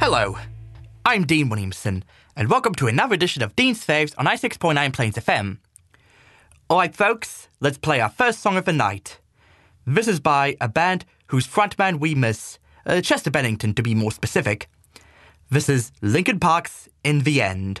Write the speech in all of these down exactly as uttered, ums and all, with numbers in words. Hello, I'm Dean Williamson, and welcome to another edition of Dean's Faves on ninety-six point nine Plains F M. Alright folks, let's play our first song of the night. This is by a band whose frontman we miss, uh, Chester Bennington to be more specific. This is Linkin Park's In the End.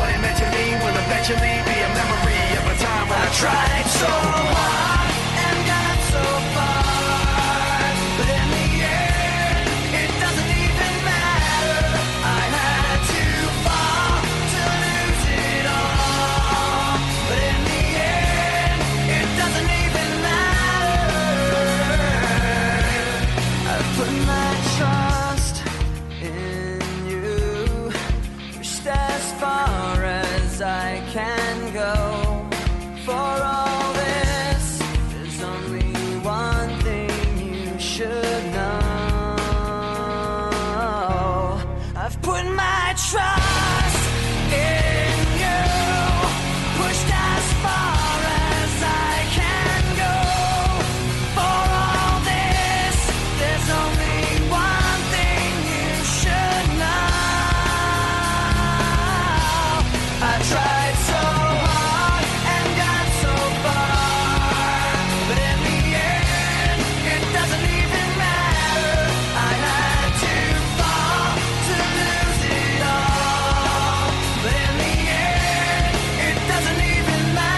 What it meant to me will eventually be a memory of a time when I tried so hard and got so far, but in the end, it doesn't even matter. I had to fall to lose it all, but in the end, it doesn't even matter. I put my trust in you, pushed as far as I can go. For all this, there's only one thing you should know. I've put my trust in you, pushed as far as I can go. For all this, there's only one thing you should know. I tried so hard and got so far, but in the end, it doesn't even matter. I had to fall to lose it all, but in the end, it doesn't even matter.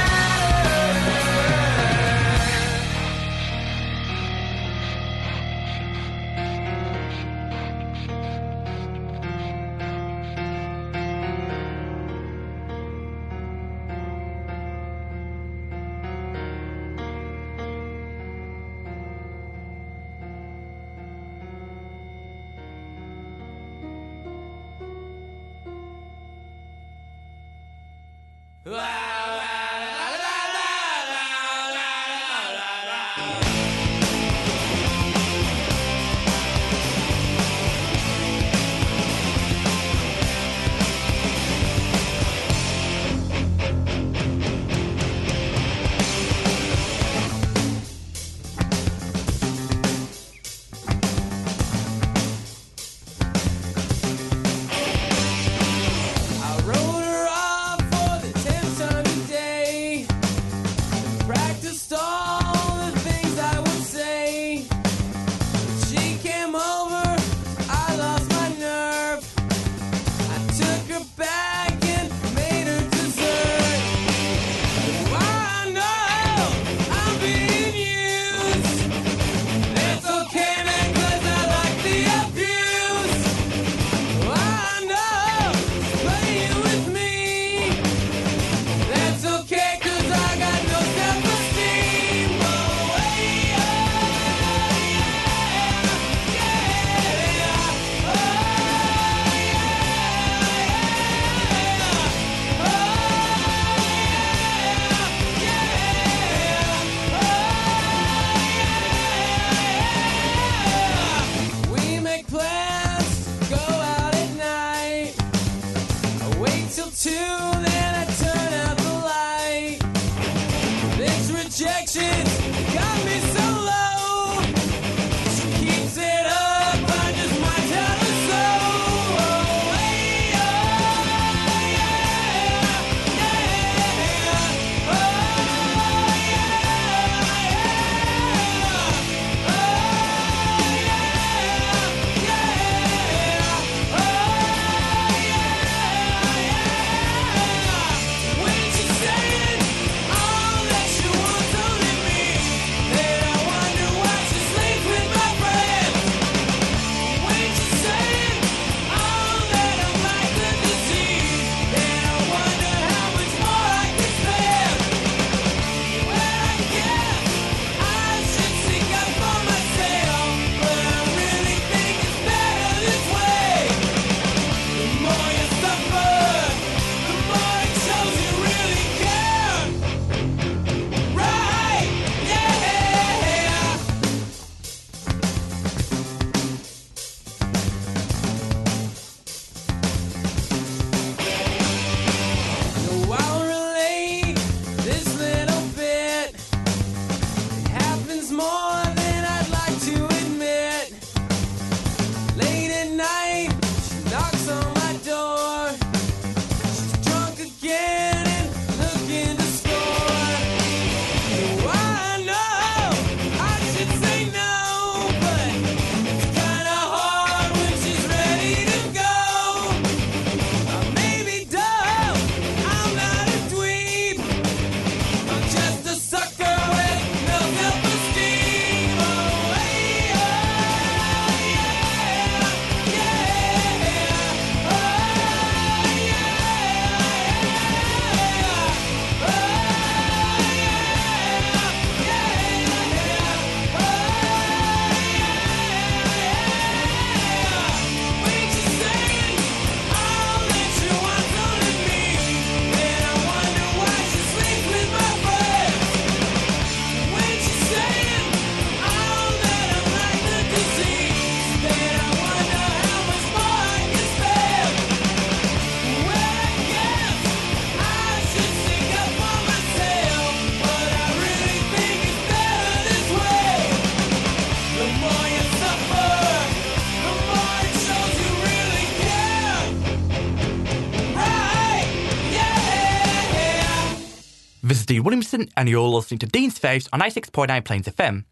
This is Dean Williamson, and you're listening to Dean's Faves on ninety-six point nine Plains F M.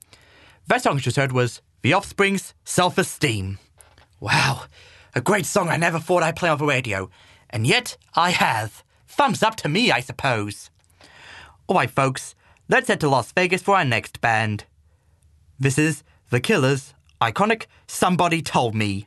That song you just heard was The Offspring's Self-Esteem. Wow, a great song I never thought I'd play on the radio, and yet I have. Thumbs up to me, I suppose. Alright folks, let's head to Las Vegas for our next band. This is The Killers' iconic Somebody Told Me.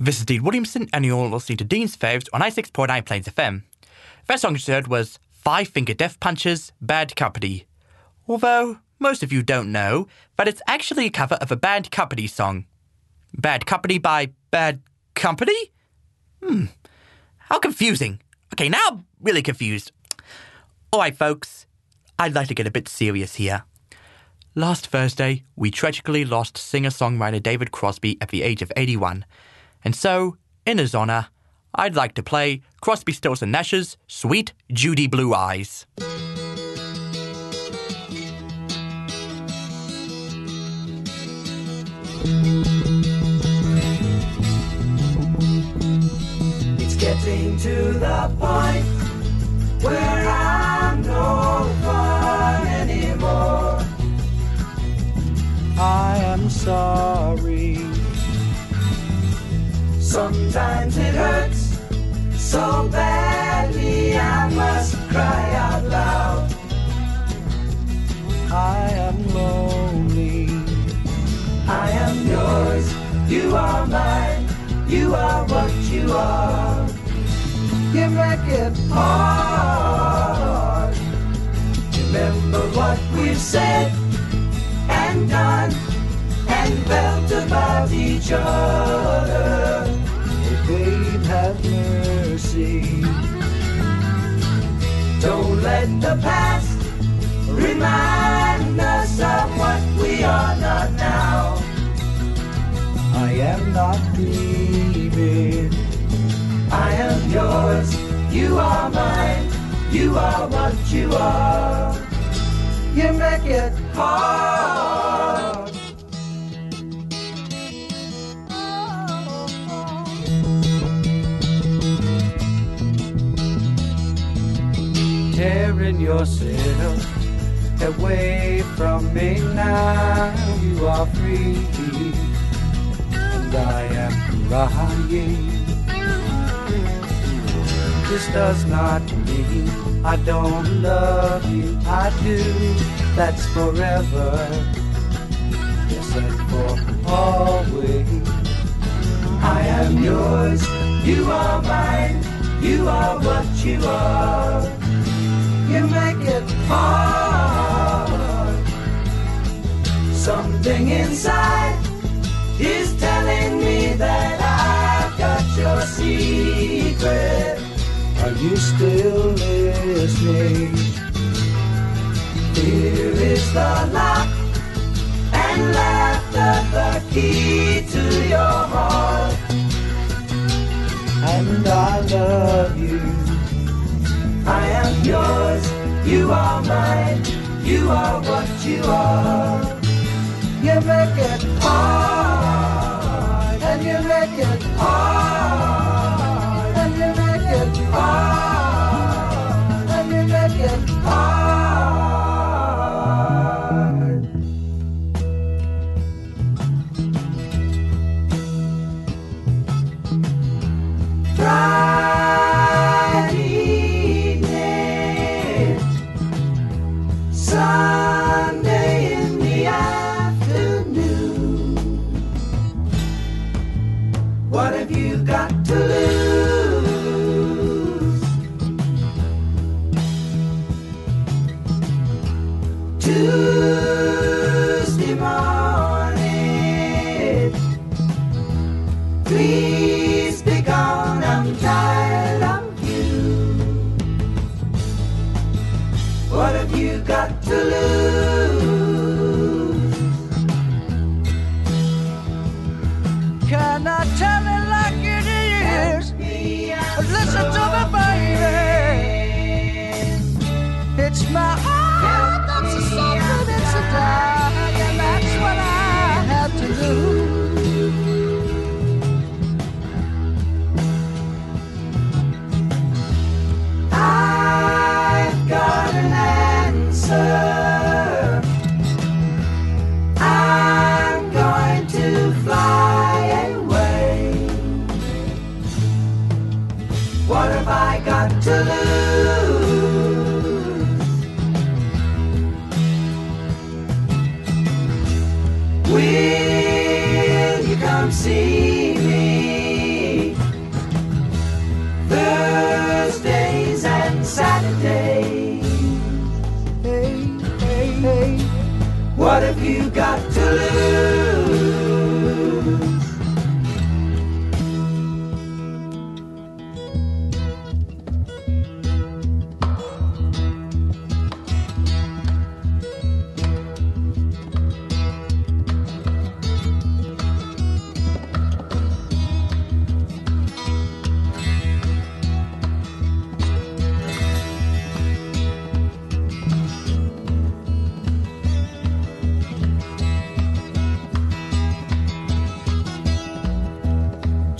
This is Dean Williamson, and you're listening to Dean's Faves on ninety-six point nine Plains F M. The first song you just heard was Five Finger Death Punch's Bad Company. Although, most of you don't know, but it's actually a cover of a Bad Company song. Bad Company by Bad Company? Hmm. How confusing. Okay, now I'm really confused. Alright, folks, I'd like to get a bit serious here. Last Thursday, we tragically lost singer-songwriter David Crosby at the age of eighty-one. And so, in his honour, I'd like to play Crosby, Stills and Nash's Sweet Judy Blue Eyes. It's getting to the point where I'm no fun anymore. I am sorry. Sometimes it hurts so badly I must cry out loud. I am lonely. I am yours, you are mine, you are what you are. You make it hard. Remember what we've said and done and felt about each other. Babe, have mercy. Don't let the past remind us of what we are not now. I am not leaving. I am yours, you are mine, you are what you are. You make it hard. Tearing yourself away from me now. You are free, and I am crying. This does not mean I don't love you, I do, that's forever, yes and for always. I am yours, you are mine, you are what you are, you make it hard. Something inside is telling me that I've got your secret. Are you still listening? Here is the lock and laughter, the key to your heart. And I love you. I am yours, you are mine, you are what you are. You make it hard, and you make it hard.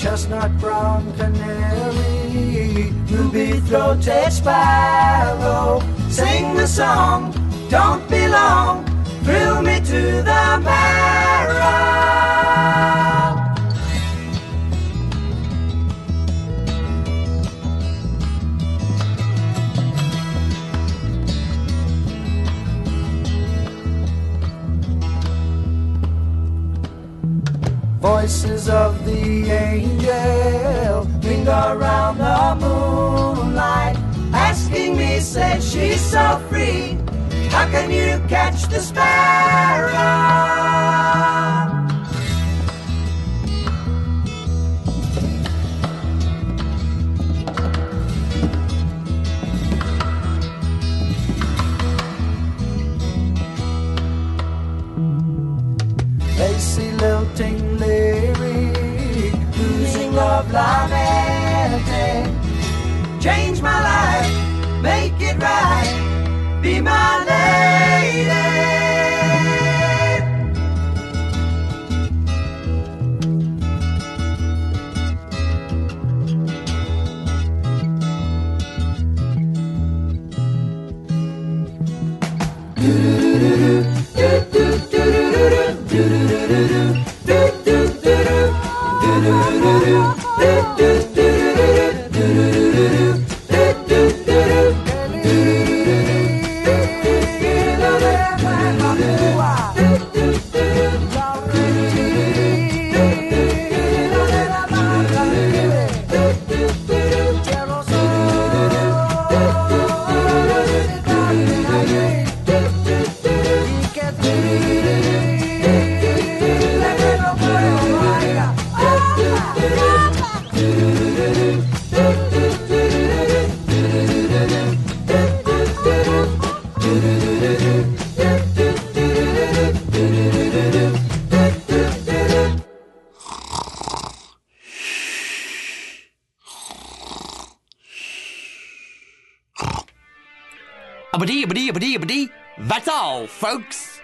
Chestnut brown canary, ruby-throated sparrow, sing the song, don't be long, thrill me to the marrow. Voices of the angel linger around the moonlight, asking me, say, she's so free, how can you catch the sparrow? Lacy lilting lyric, losing love lamenting, change my life, make it right, be my lady. Do do do do do do do do do do. That's all, folks.